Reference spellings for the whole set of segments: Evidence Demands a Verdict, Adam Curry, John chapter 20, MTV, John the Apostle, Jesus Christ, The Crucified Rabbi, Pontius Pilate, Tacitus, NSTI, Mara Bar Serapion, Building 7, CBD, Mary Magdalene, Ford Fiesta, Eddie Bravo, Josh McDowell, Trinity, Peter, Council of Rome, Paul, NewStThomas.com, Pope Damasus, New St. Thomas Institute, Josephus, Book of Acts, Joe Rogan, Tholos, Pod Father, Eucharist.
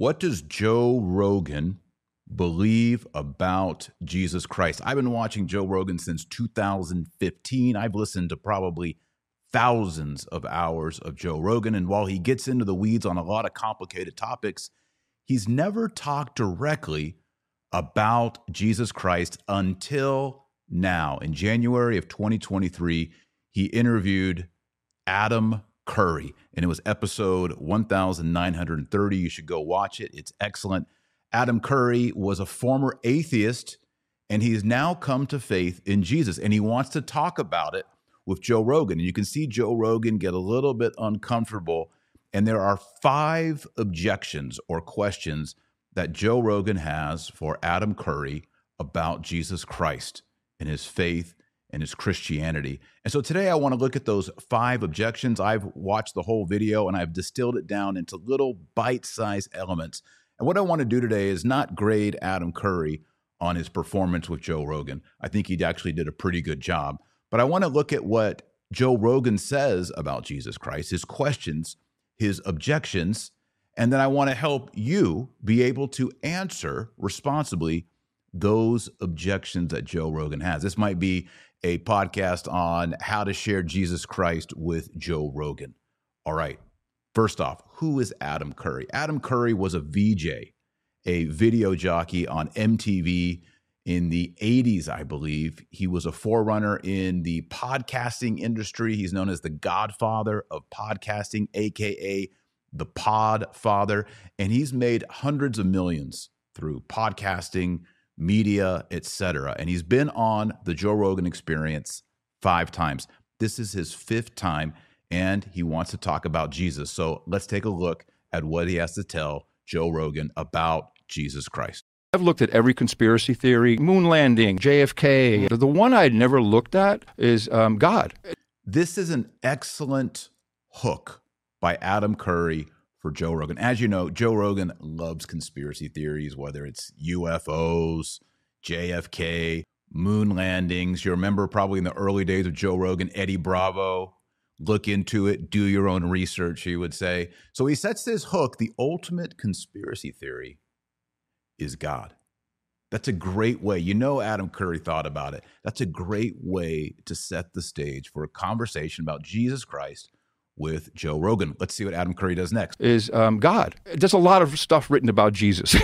What does Joe Rogan believe about Jesus Christ? I've been watching Joe Rogan since 2015. I've listened to probably thousands of hours of Joe Rogan. And while he gets into the weeds on a lot of complicated topics, he's never talked directly about Jesus Christ until now. In January of 2023, he interviewed Adam Curry, and it was episode 1930. You should go watch it. It's excellent. Adam Curry was a former atheist, and he's now come to faith in Jesus, and he wants to talk about it with Joe Rogan. And you can see Joe Rogan get a little bit uncomfortable, and there are 5 objections or questions that Joe Rogan has for Adam Curry about Jesus Christ and his faith and his Christianity. And so today I want to look at those 5 objections. I've watched the whole video, and I've distilled it down into little bite-sized elements. And what I want to do today is not grade Adam Curry on his performance with Joe Rogan. I think he actually did a pretty good job. But I want to look at what Joe Rogan says about Jesus Christ, his questions, his objections, and then I want to help you be able to answer responsibly those objections that Joe Rogan has. This might be a podcast on how to share Jesus Christ with Joe Rogan. All right. First off, who is Adam Curry? Adam Curry was a VJ, a video jockey on MTV in the 80s, I believe. He was a forerunner in the podcasting industry. He's known as the godfather of podcasting, a.k.a. the Pod Father. And he's made hundreds of millions through podcasting, media, etc. And he's been on the Joe Rogan Experience 5 times. This is his 5th time, and he wants to talk about Jesus. So let's take a look at what he has to tell Joe Rogan about Jesus Christ. I've looked at every conspiracy theory, moon landing, JFK. The one I never looked at is God. This is an excellent hook by Adam Curry for Joe Rogan. As you know, Joe Rogan loves conspiracy theories, whether it's UFOs, JFK, moon landings. You remember probably in the early days of Joe Rogan, Eddie Bravo, look into it, do your own research, he would say. So he sets this hook, the ultimate conspiracy theory is God. That's a great way. You know Adam Curry thought about it. That's a great way to set the stage for a conversation about Jesus Christ with Joe Rogan. Let's see what Adam Curry does next. Is God. There's a lot of stuff written about Jesus.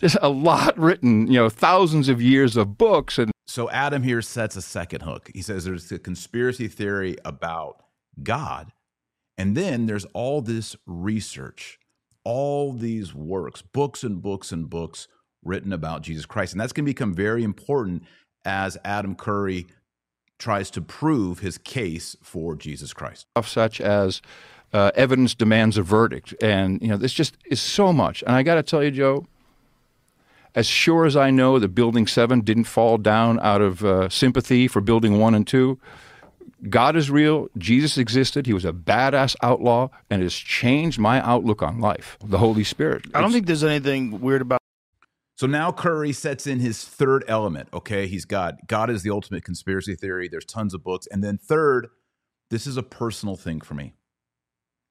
There's a lot written, you know, thousands of years of books. And so Adam here sets a second hook. He says there's a conspiracy theory about God, and then there's all this research, all these works, books and books and books written about Jesus Christ. And that's going to become very important as Adam Curry tries to prove his case for Jesus Christ. Such as Evidence Demands a Verdict. And, you know, this just is so much. And I got to tell you, Joe, as sure as I know that Building 7 didn't fall down out of sympathy for Building 1 and 2, God is real. Jesus existed. He was a badass outlaw, and it has changed my outlook on life. The Holy Spirit. I don't think there's anything weird about. So now Curry sets in his third element, okay? He's got God is the ultimate conspiracy theory. There's tons of books. And then third, this is a personal thing for me.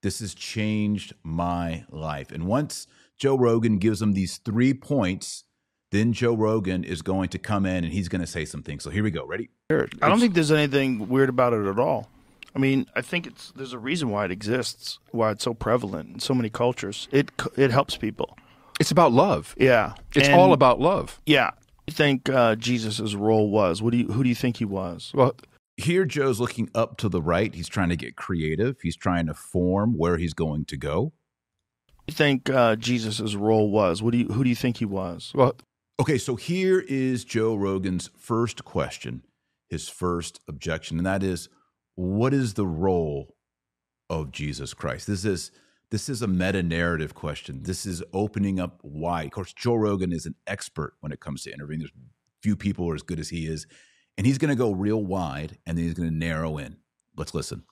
This has changed my life. And once Joe Rogan gives him these 3 points, then Joe Rogan is going to come in, and he's going to say some things. So here we go. Ready? I don't think there's anything weird about it at all. I mean, I think there's a reason why it exists, why it's so prevalent in so many cultures. It helps people. It's about love. Yeah. It's all about love. Yeah. What do you think Jesus' role was? Who do you think he was? Well, here Joe's looking up to the right. He's trying to get creative. He's trying to form where he's going to go. What do you think Jesus' role was? Who do you think he was? Well, okay, so here is Joe Rogan's first question, his first objection, and that is, what is the role of Jesus Christ? This is a meta-narrative question. This is opening up why. Of course, Joe Rogan is an expert when it comes to interviewing. There's few people who are as good as he is, and he's going to go real wide, and then he's going to narrow in. Let's listen.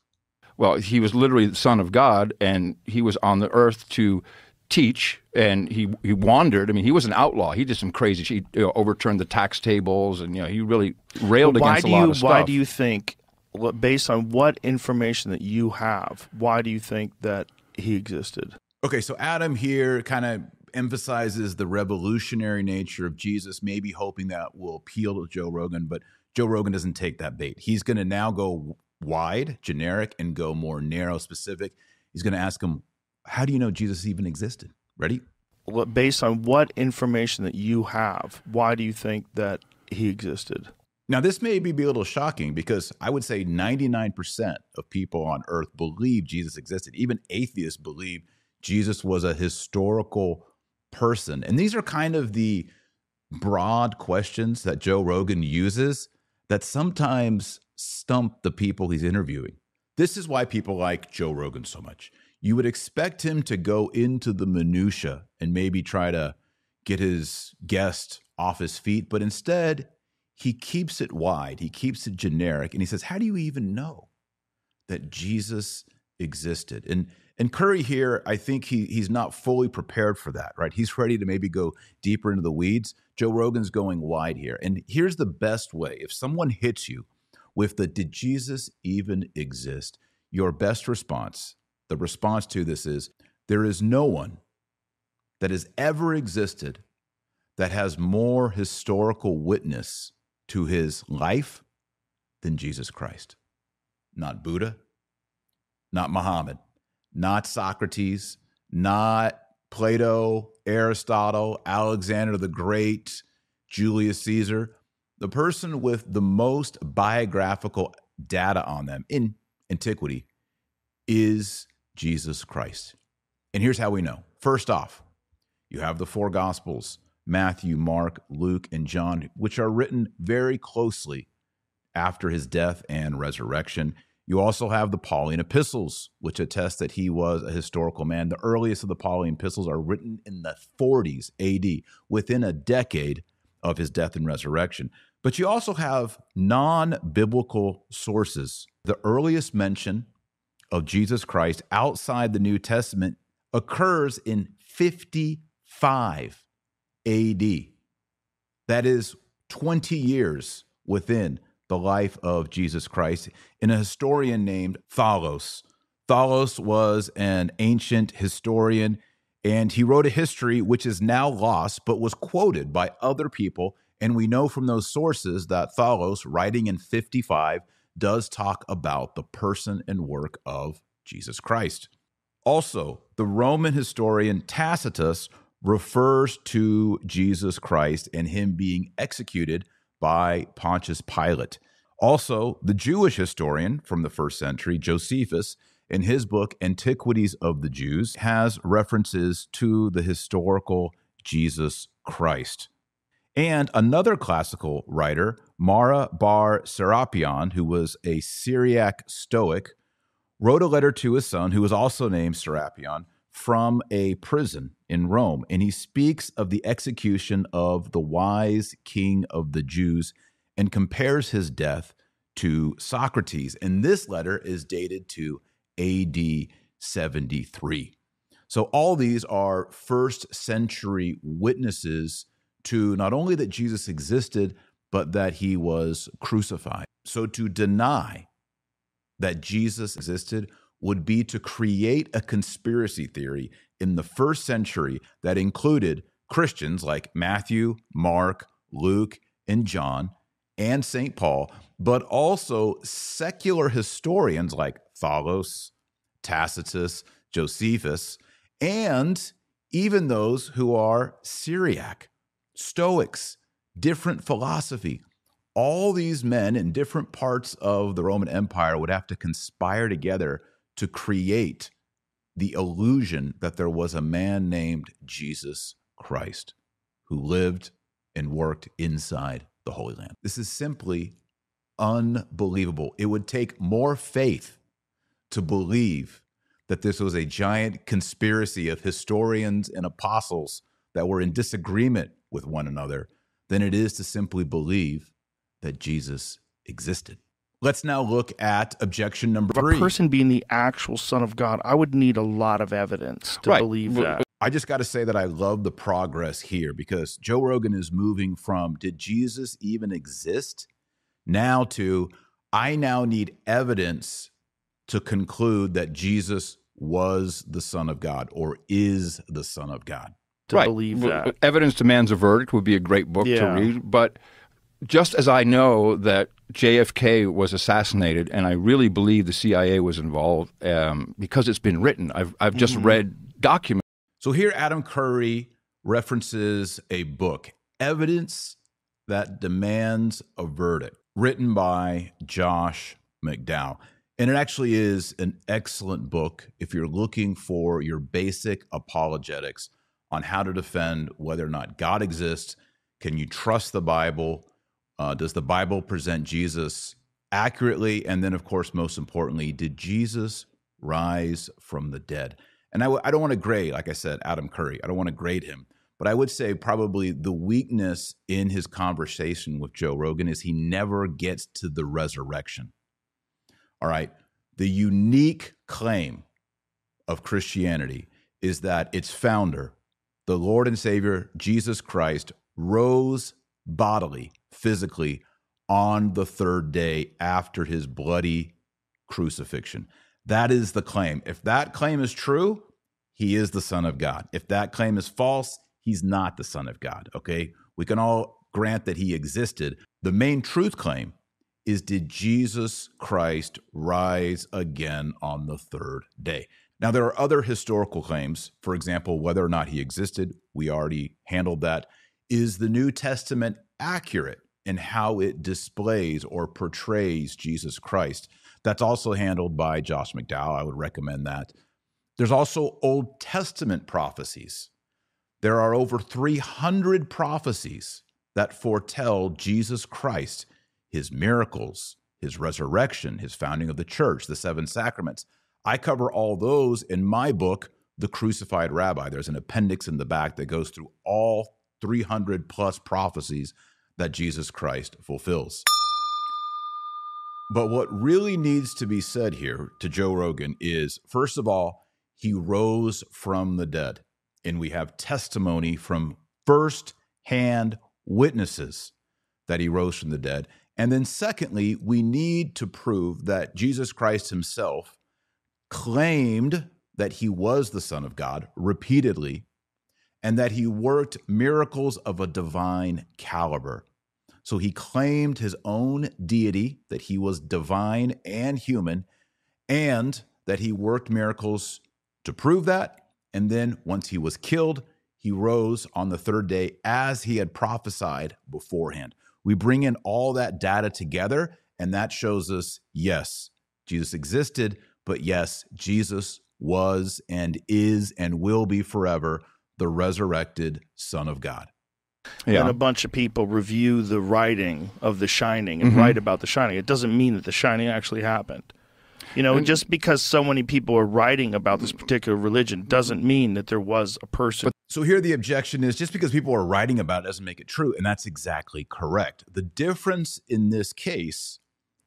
Well, he was literally the Son of God, and he was on the earth to teach, and he wandered. I mean, he was an outlaw. He did some crazy shit. He overturned the tax tables, and, you know, he really railed against a lot of stuff. Why do you think, based on what information that you have, why do you think that he existed? Okay, so Adam here kind of emphasizes the revolutionary nature of Jesus, maybe hoping that will appeal to Joe Rogan, but Joe Rogan doesn't take that bait. He's going to now go wide, generic, and go more narrow, specific. He's going to ask him, how do you know Jesus even existed? Ready? Well, based on what information that you have, why do you think that he existed? Now, this may be a little shocking because I would say 99% of people on earth believe Jesus existed. Even atheists believe Jesus was a historical person. And these are kind of the broad questions that Joe Rogan uses that sometimes stump the people he's interviewing. This is why people like Joe Rogan so much. You would expect him to go into the minutia and maybe try to get his guest off his feet, but instead he keeps it wide, he keeps it generic, and he says, how do you even know that Jesus existed? And Curry here, I think he's not fully prepared for that, right? He's ready to maybe go deeper into the weeds. Joe Rogan's going wide here. And here's the best way. If someone hits you with the, did Jesus even exist? Your best response, the response to this is, there is no one that has ever existed that has more historical witness to his life than Jesus Christ. Not Buddha, not Muhammad, not Socrates, not Plato, Aristotle, Alexander the Great, Julius Caesar. The person with the most biographical data on them in antiquity is Jesus Christ. And here's how we know. First off, you have the four Gospels, Matthew, Mark, Luke, and John, which are written very closely after his death and resurrection. You also have the Pauline epistles, which attest that he was a historical man. The earliest of the Pauline epistles are written in the 40s AD, within a decade of his death and resurrection. But you also have non-biblical sources. The earliest mention of Jesus Christ outside the New Testament occurs in 55 AD. That is 20 years within the life of Jesus Christ, in a historian named Tholos. Tholos was an ancient historian, and he wrote a history which is now lost, but was quoted by other people. And we know from those sources that Tholos, writing in 55, does talk about the person and work of Jesus Christ. Also, the Roman historian Tacitus refers to Jesus Christ and him being executed by Pontius Pilate. Also, the Jewish historian from the first century, Josephus, in his book Antiquities of the Jews, has references to the historical Jesus Christ. And another classical writer, Mara Bar Serapion, who was a Syriac Stoic, wrote a letter to his son, who was also named Serapion, from a prison in Rome, and he speaks of the execution of the wise king of the Jews and compares his death to Socrates. And this letter is dated to AD 73. So all these are first century witnesses to not only that Jesus existed, but that he was crucified. So to deny that Jesus existed would be to create a conspiracy theory in the first century that included Christians like Matthew, Mark, Luke, and John, and St. Paul, but also secular historians like Tholos, Tacitus, Josephus, and even those who are Syriac, Stoics, different philosophy. All these men in different parts of the Roman Empire would have to conspire together to create the illusion that there was a man named Jesus Christ who lived and worked inside the Holy Land. This is simply unbelievable. It would take more faith to believe that this was a giant conspiracy of historians and apostles that were in disagreement with one another than it is to simply believe that Jesus existed. Let's now look at objection number three. A person being the actual Son of God, I would need a lot of evidence to believe that. I just got to say that I love the progress here because Joe Rogan is moving from, did Jesus even exist? Now to, I now need evidence to conclude that Jesus was the Son of God or is the Son of God. to believe that. Evidence Demands a Verdict would be a great book to read. But just as I know that JFK was assassinated, and I really believe the CIA was involved because it's been written. I've just read documents. So here Adam Curry references a book, Evidence That Demands a Verdict, written by Josh McDowell. And it actually is an excellent book if you're looking for your basic apologetics on how to defend whether or not God exists. Can you trust the Bible? Does the Bible present Jesus accurately? And then, of course, most importantly, did Jesus rise from the dead? And I don't want to grade, like I said, Adam Curry. I don't want to grade him. But I would say probably the weakness in his conversation with Joe Rogan is he never gets to the resurrection. All right, the unique claim of Christianity is that its founder, the Lord and Savior, Jesus Christ, rose bodily, physically, on the third day after his bloody crucifixion. That is the claim. If that claim is true, he is the Son of God. If that claim is false, he's not the Son of God, okay? We can all grant that he existed. The main truth claim is, did Jesus Christ rise again on the third day? Now, there are other historical claims. For example, whether or not he existed, we already handled that. Is the New Testament accurate in how it displays or portrays Jesus Christ? That's also handled by Josh McDowell. I would recommend that. There's also Old Testament prophecies. There are over 300 prophecies that foretell Jesus Christ, his miracles, his resurrection, his founding of the church, the seven sacraments. I cover all those in my book, The Crucified Rabbi. There's an appendix in the back that goes through all 300 plus prophecies that Jesus Christ fulfills. But what really needs to be said here to Joe Rogan is, first of all, he rose from the dead. And we have testimony from first-hand witnesses that he rose from the dead. And then secondly, we need to prove that Jesus Christ himself claimed that he was the Son of God repeatedly, and that he worked miracles of a divine caliber. So he claimed his own deity, that he was divine and human, and that he worked miracles to prove that. And then once he was killed, he rose on the third day as he had prophesied beforehand. We bring in all that data together, and that shows us, yes, Jesus existed, but yes, Jesus was and is and will be forever the resurrected Son of God. Yeah. And a bunch of people review the writing of The Shining and write about The Shining. It doesn't mean that The Shining actually happened. You know, just because so many people are writing about this particular religion doesn't mean that there was a person. So here the objection is, just because people are writing about it doesn't make it true, and that's exactly correct. The difference in this case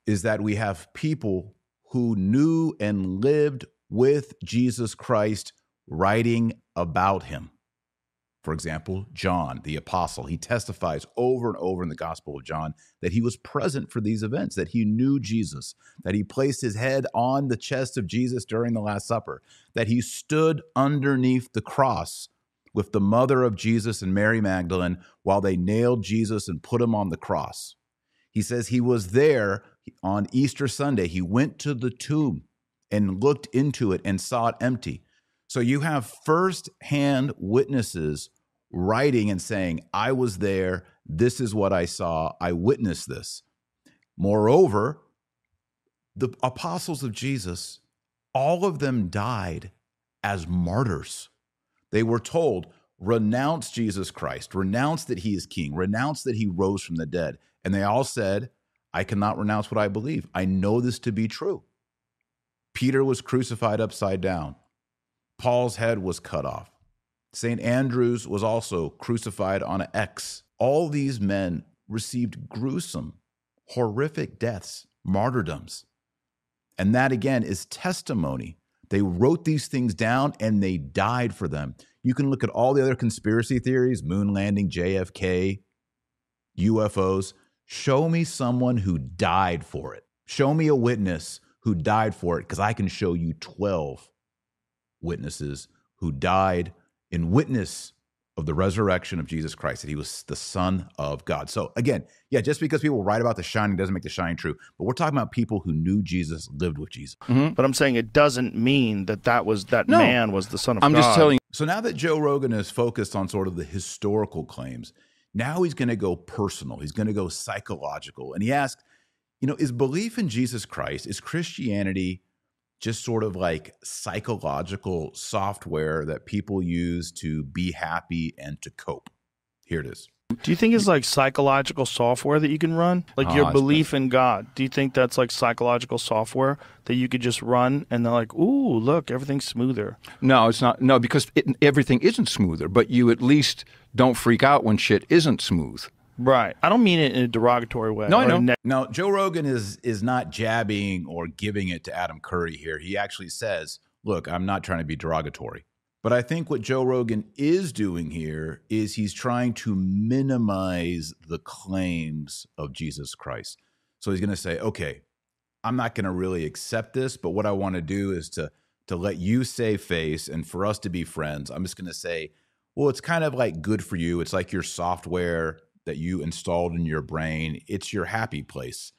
is that we have people who knew and lived with Jesus Christ writing about him. For example, John the Apostle, he testifies over and over in the Gospel of John that he was present for these events, that he knew Jesus, that he placed his head on the chest of Jesus during the Last Supper, that he stood underneath the cross with the mother of Jesus and Mary Magdalene while they nailed Jesus and put him on the cross. He says he was there on Easter Sunday. He went to the tomb and looked into it and saw it empty. So you have first-hand witnesses writing and saying, I was there, this is what I saw, I witnessed this. Moreover, the apostles of Jesus, all of them died as martyrs. They were told, renounce Jesus Christ, renounce that he is king, renounce that he rose from the dead. And they all said, I cannot renounce what I believe. I know this to be true. Peter was crucified upside down. Paul's head was cut off. St. Andrew's was also crucified on an X. All these men received gruesome, horrific deaths, martyrdoms. And that, again, is testimony. They wrote these things down, and they died for them. You can look at all the other conspiracy theories, moon landing, JFK, UFOs. Show me someone who died for it. Show me a witness who died for it, because I can show you 12 witnesses who died in witness of the resurrection of Jesus Christ, that he was the Son of God. So again, yeah, just because people write about the shining doesn't make the shining true, but we're talking about people who knew Jesus, lived with Jesus. Mm-hmm. But I'm saying it doesn't mean that man was the Son of God. I'm just telling you. So now that Joe Rogan is focused on sort of the historical claims, now he's going to go personal. He's going to go psychological. And he asks, you know, is belief in Jesus Christ, is Christianity just sort of like psychological software that people use to be happy and to cope? Here it is. Do you think it's like psychological software that you can run? Like your belief in God, do you think that's like psychological software that you could just run and they're like, ooh, look, everything's smoother? No, it's not. No, because everything isn't smoother, but you at least don't freak out when shit isn't smooth. Right. I don't mean it in a derogatory way. No, I know. Now, Joe Rogan is not jabbing or giving it to Adam Curry here. He actually says, look, I'm not trying to be derogatory. But I think what Joe Rogan is doing here is he's trying to minimize the claims of Jesus Christ. So he's going to say, okay, I'm not going to really accept this, but what I want to do is to let you save face and for us to be friends. I'm just going to say, well, it's kind of like good for you. It's like your software that you installed in your brain. It's your happy place.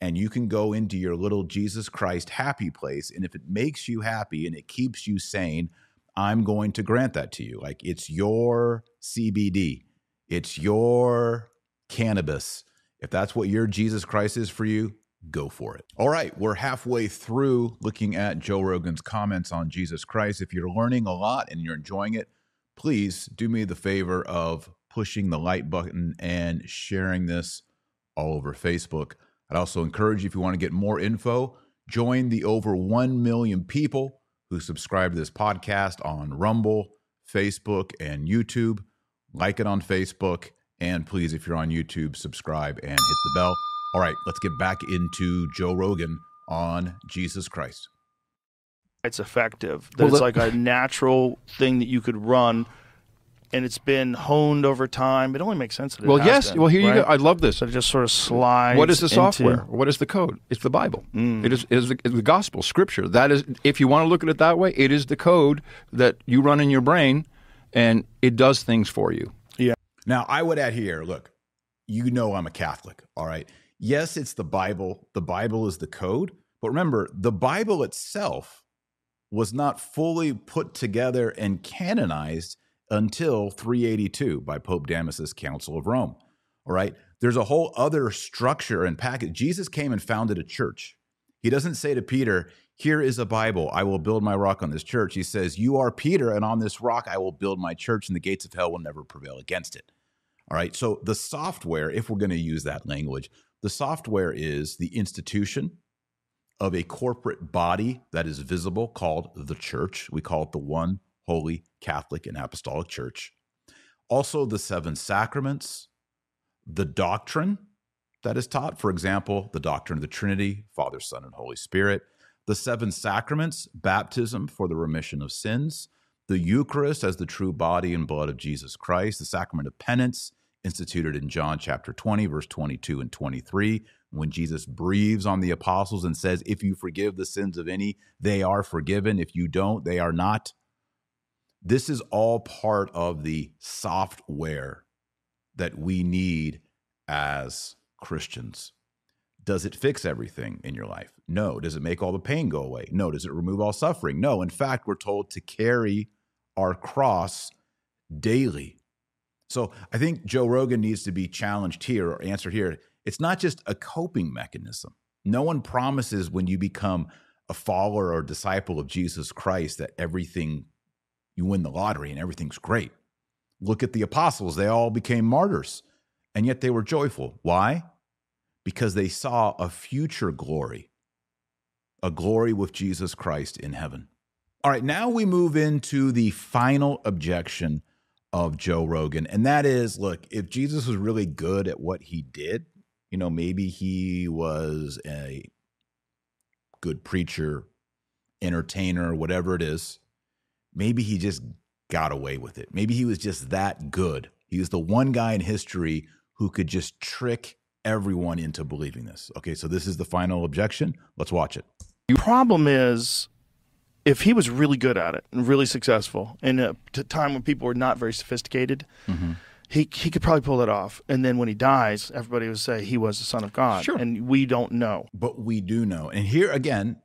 And you can go into your little Jesus Christ happy place. And if it makes you happy and it keeps you sane, I'm going to grant that to you. Like, it's your CBD. It's your cannabis. If that's what your Jesus Christ is for you, go for it. All right, we're halfway through looking at Joe Rogan's comments on Jesus Christ. If you're learning a lot and you're enjoying it, please do me the favor of pushing the like button and sharing this all over Facebook. I'd also encourage you, if you want to get more info, join the over 1 million people who subscribe to this podcast on Rumble, Facebook, and YouTube. Like it on Facebook. And please, if you're on YouTube, subscribe and hit the bell. All right, let's get back into Joe Rogan on Jesus Christ. It's effective. It's like a natural thing that you could run, and it's been honed over time. It only makes sense that it Well, here you go. I love this. So it just sort of slides. What is the software? What is the code? It's the Bible. Mm. It is the gospel, scripture. That is, if you want to look at it that way, it is the code that you run in your brain, and it does things for you. Yeah. Now, I would add here, look, you know I'm a Catholic, all right? Yes, it's the Bible. The Bible is the code. But remember, the Bible itself was not fully put together and canonized until 382 by Pope Damasus' Council of Rome. All right. There's a whole other structure and package. Jesus came and founded a church. He doesn't say to Peter, here is a Bible. I will build my rock on this church. He says, you are Peter, and on this rock I will build my church, and the gates of hell will never prevail against it. All right. So the software, if we're going to use that language, the software is the institution of a corporate body that is visible called the church. We call it the one Holy Catholic and Apostolic Church. Also, the seven sacraments, the doctrine that is taught, for example, the doctrine of the Trinity, Father, Son, and Holy Spirit, the seven sacraments, baptism for the remission of sins, the Eucharist as the true body and blood of Jesus Christ, the sacrament of penance instituted in John chapter 20, verse 22 and 23, when Jesus breathes on the apostles and says, if you forgive the sins of any, they are forgiven. If you don't, they are not. This is all part of the software that we need as Christians. Does it fix everything in your life? No. Does it make all the pain go away? No. Does it remove all suffering? No. In fact, we're told to carry our cross daily. So I think Joe Rogan needs to be challenged here or answered here. It's not just a coping mechanism. No one promises when you become a follower or disciple of Jesus Christ that everything you win the lottery and everything's great. Look at the apostles. They all became martyrs, and yet they were joyful. Why? Because they saw a future glory, a glory with Jesus Christ in heaven. All right, now we move into the final objection of Joe Rogan, and that is, look, if Jesus was really good at what he did, you know, maybe he was a good preacher, entertainer, whatever it is, maybe he just got away with it. Maybe he was just that good. He was the one guy in history who could just trick everyone into believing this. Okay, so this is the final objection. Let's watch it. The problem is if he was really good at it and really successful in a time when people were not very sophisticated, mm-hmm. he could probably pull that off. And then when he dies, everybody would say he was the Son of God. Sure. And we don't know. But we do know. And here again,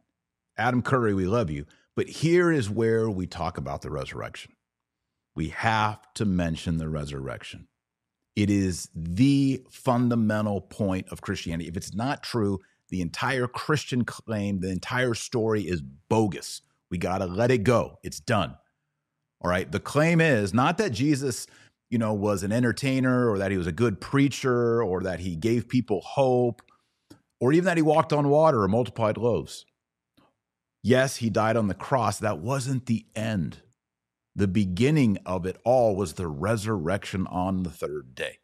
Adam Curry, we love you. But here is where we talk about the resurrection. We have to mention the resurrection. It is the fundamental point of Christianity. If it's not true, the entire Christian claim, the entire story is bogus. We got to let it go. It's done. All right. The claim is not that Jesus, you know, was an entertainer or that he was a good preacher or that he gave people hope or even that he walked on water or multiplied loaves. Yes, he died on the cross. That wasn't the end. The beginning of it all was the resurrection on the third day.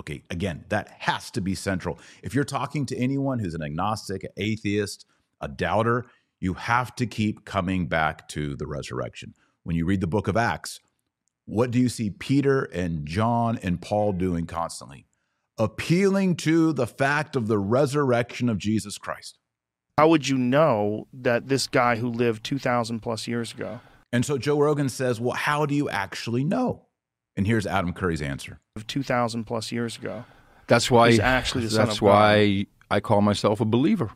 Okay, again, that has to be central. If you're talking to anyone who's an agnostic, an atheist, a doubter, you have to keep coming back to the resurrection. When you read the book of Acts, what do you see Peter and John and Paul doing constantly? Appealing to the fact of the resurrection of Jesus Christ. How would you know that this guy who lived 2,000 plus years ago? And so Joe Rogan says, well, how do you actually know? And here's Adam Curry's answer. 2,000 plus years ago. That's why he's actually the Son of God. That's why I call myself a believer.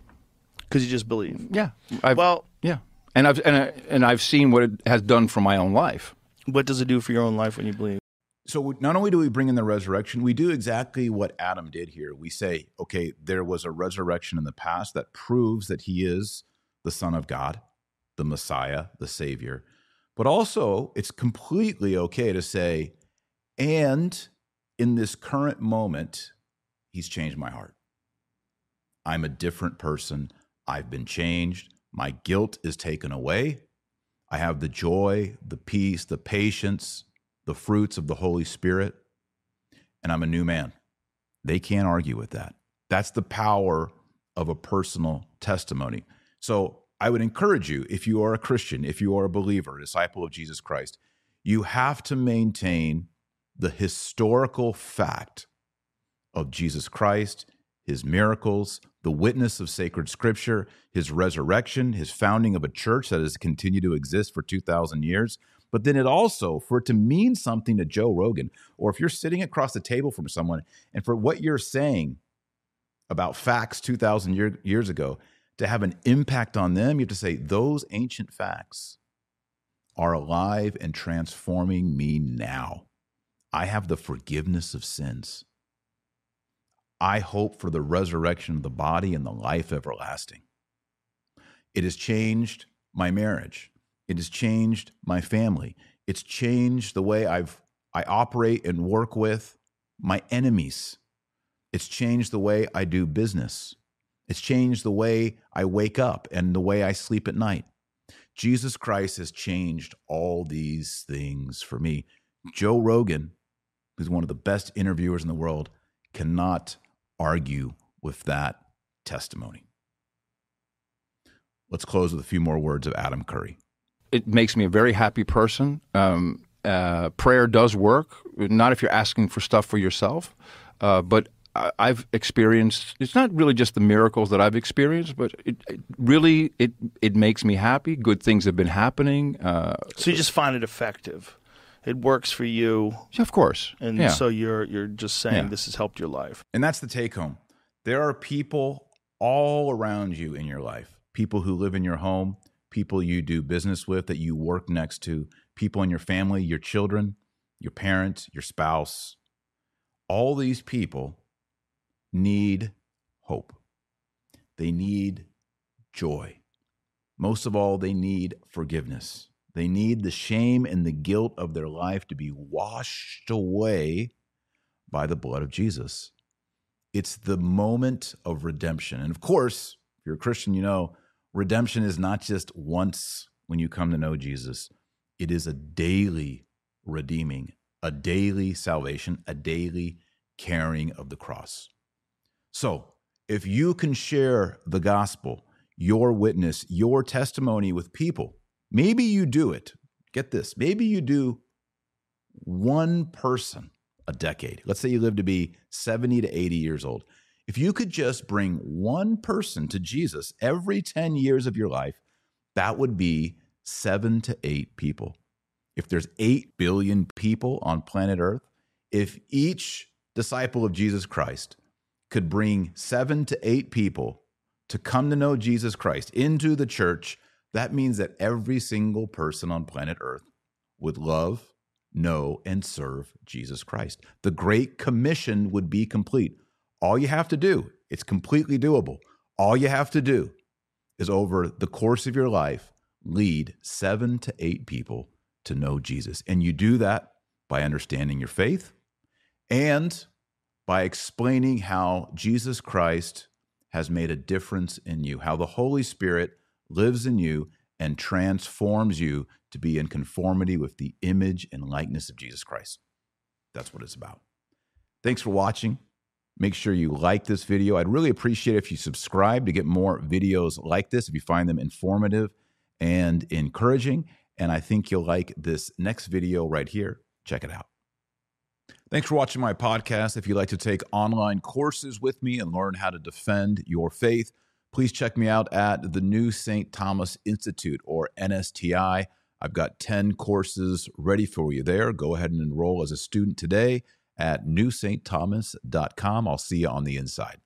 Because you just believe. Yeah. And I've seen what it has done for my own life. What does it do for your own life when you believe? So not only do we bring in the resurrection, we do exactly what Adam did here. We say, okay, there was a resurrection in the past that proves that he is the Son of God, the Messiah, the Savior. But also, it's completely okay to say, and in this current moment, he's changed my heart. I'm a different person. I've been changed. My guilt is taken away. I have the joy, the peace, the patience, the fruits of the Holy Spirit, and I'm a new man. They can't argue with that. That's the power of a personal testimony. So I would encourage you, if you are a Christian, if you are a believer, a disciple of Jesus Christ, you have to maintain the historical fact of Jesus Christ, his miracles, the witness of sacred scripture, his resurrection, his founding of a church that has continued to exist for 2,000 years. But then it also, for it to mean something to Joe Rogan, or if you're sitting across the table from someone, and for what you're saying about facts 2,000 years ago, to have an impact on them, you have to say, those ancient facts are alive and transforming me now. I have the forgiveness of sins. I hope for the resurrection of the body and the life everlasting. It has changed my marriage. It has changed my family. It's changed the way I operate and work with my enemies. It's changed the way I do business. It's changed the way I wake up and the way I sleep at night. Jesus Christ has changed all these things for me. Joe Rogan, who's one of the best interviewers in the world, cannot argue with that testimony. Let's close with a few more words of Adam Curry. It makes me a very happy person. Prayer does work, not if you're asking for stuff for yourself, but I've experienced, it's not really just the miracles that I've experienced, but it really makes me happy. Good things have been happening. So you just find it effective. It works for you. Yeah, of course. And so you're just saying this has helped your life. And that's the take home. There are people all around you in your life, people who live in your home, people you do business with, that you work next to, people in your family, your children, your parents, your spouse. All these people need hope. They need joy. Most of all, they need forgiveness. They need the shame and the guilt of their life to be washed away by the blood of Jesus. It's the moment of redemption. And of course, if you're a Christian, you know, redemption is not just once when you come to know Jesus. It is a daily redeeming, a daily salvation, a daily carrying of the cross. So if you can share the gospel, your witness, your testimony with people, maybe you do it. Get this. Maybe you do one person a decade. Let's say you live to be 70 to 80 years old. If you could just bring one person to Jesus every 10 years of your life, That would be 7 to 8 people. If there's 8 billion people on planet Earth, if each disciple of Jesus Christ could bring 7 to 8 people to come to know Jesus Christ into the church, that means that every single person on planet Earth would love, know, and serve Jesus Christ. The Great Commission would be complete. All you have to do, it's completely doable. All you have to do is over the course of your life, lead 7 to 8 people to know Jesus. And you do that by understanding your faith and by explaining how Jesus Christ has made a difference in you, how the Holy Spirit lives in you and transforms you to be in conformity with the image and likeness of Jesus Christ. That's what it's about. Thanks for watching. Make sure you like this video. I'd really appreciate it if you subscribe to get more videos like this, if you find them informative and encouraging. And I think you'll like this next video right here. Check it out. Thanks for watching my podcast. If you'd like to take online courses with me and learn how to defend your faith, please check me out at the New St. Thomas Institute, or NSTI. I've got 10 courses ready for you there. Go ahead and enroll as a student today at NewStThomas.com. I'll see you on the inside.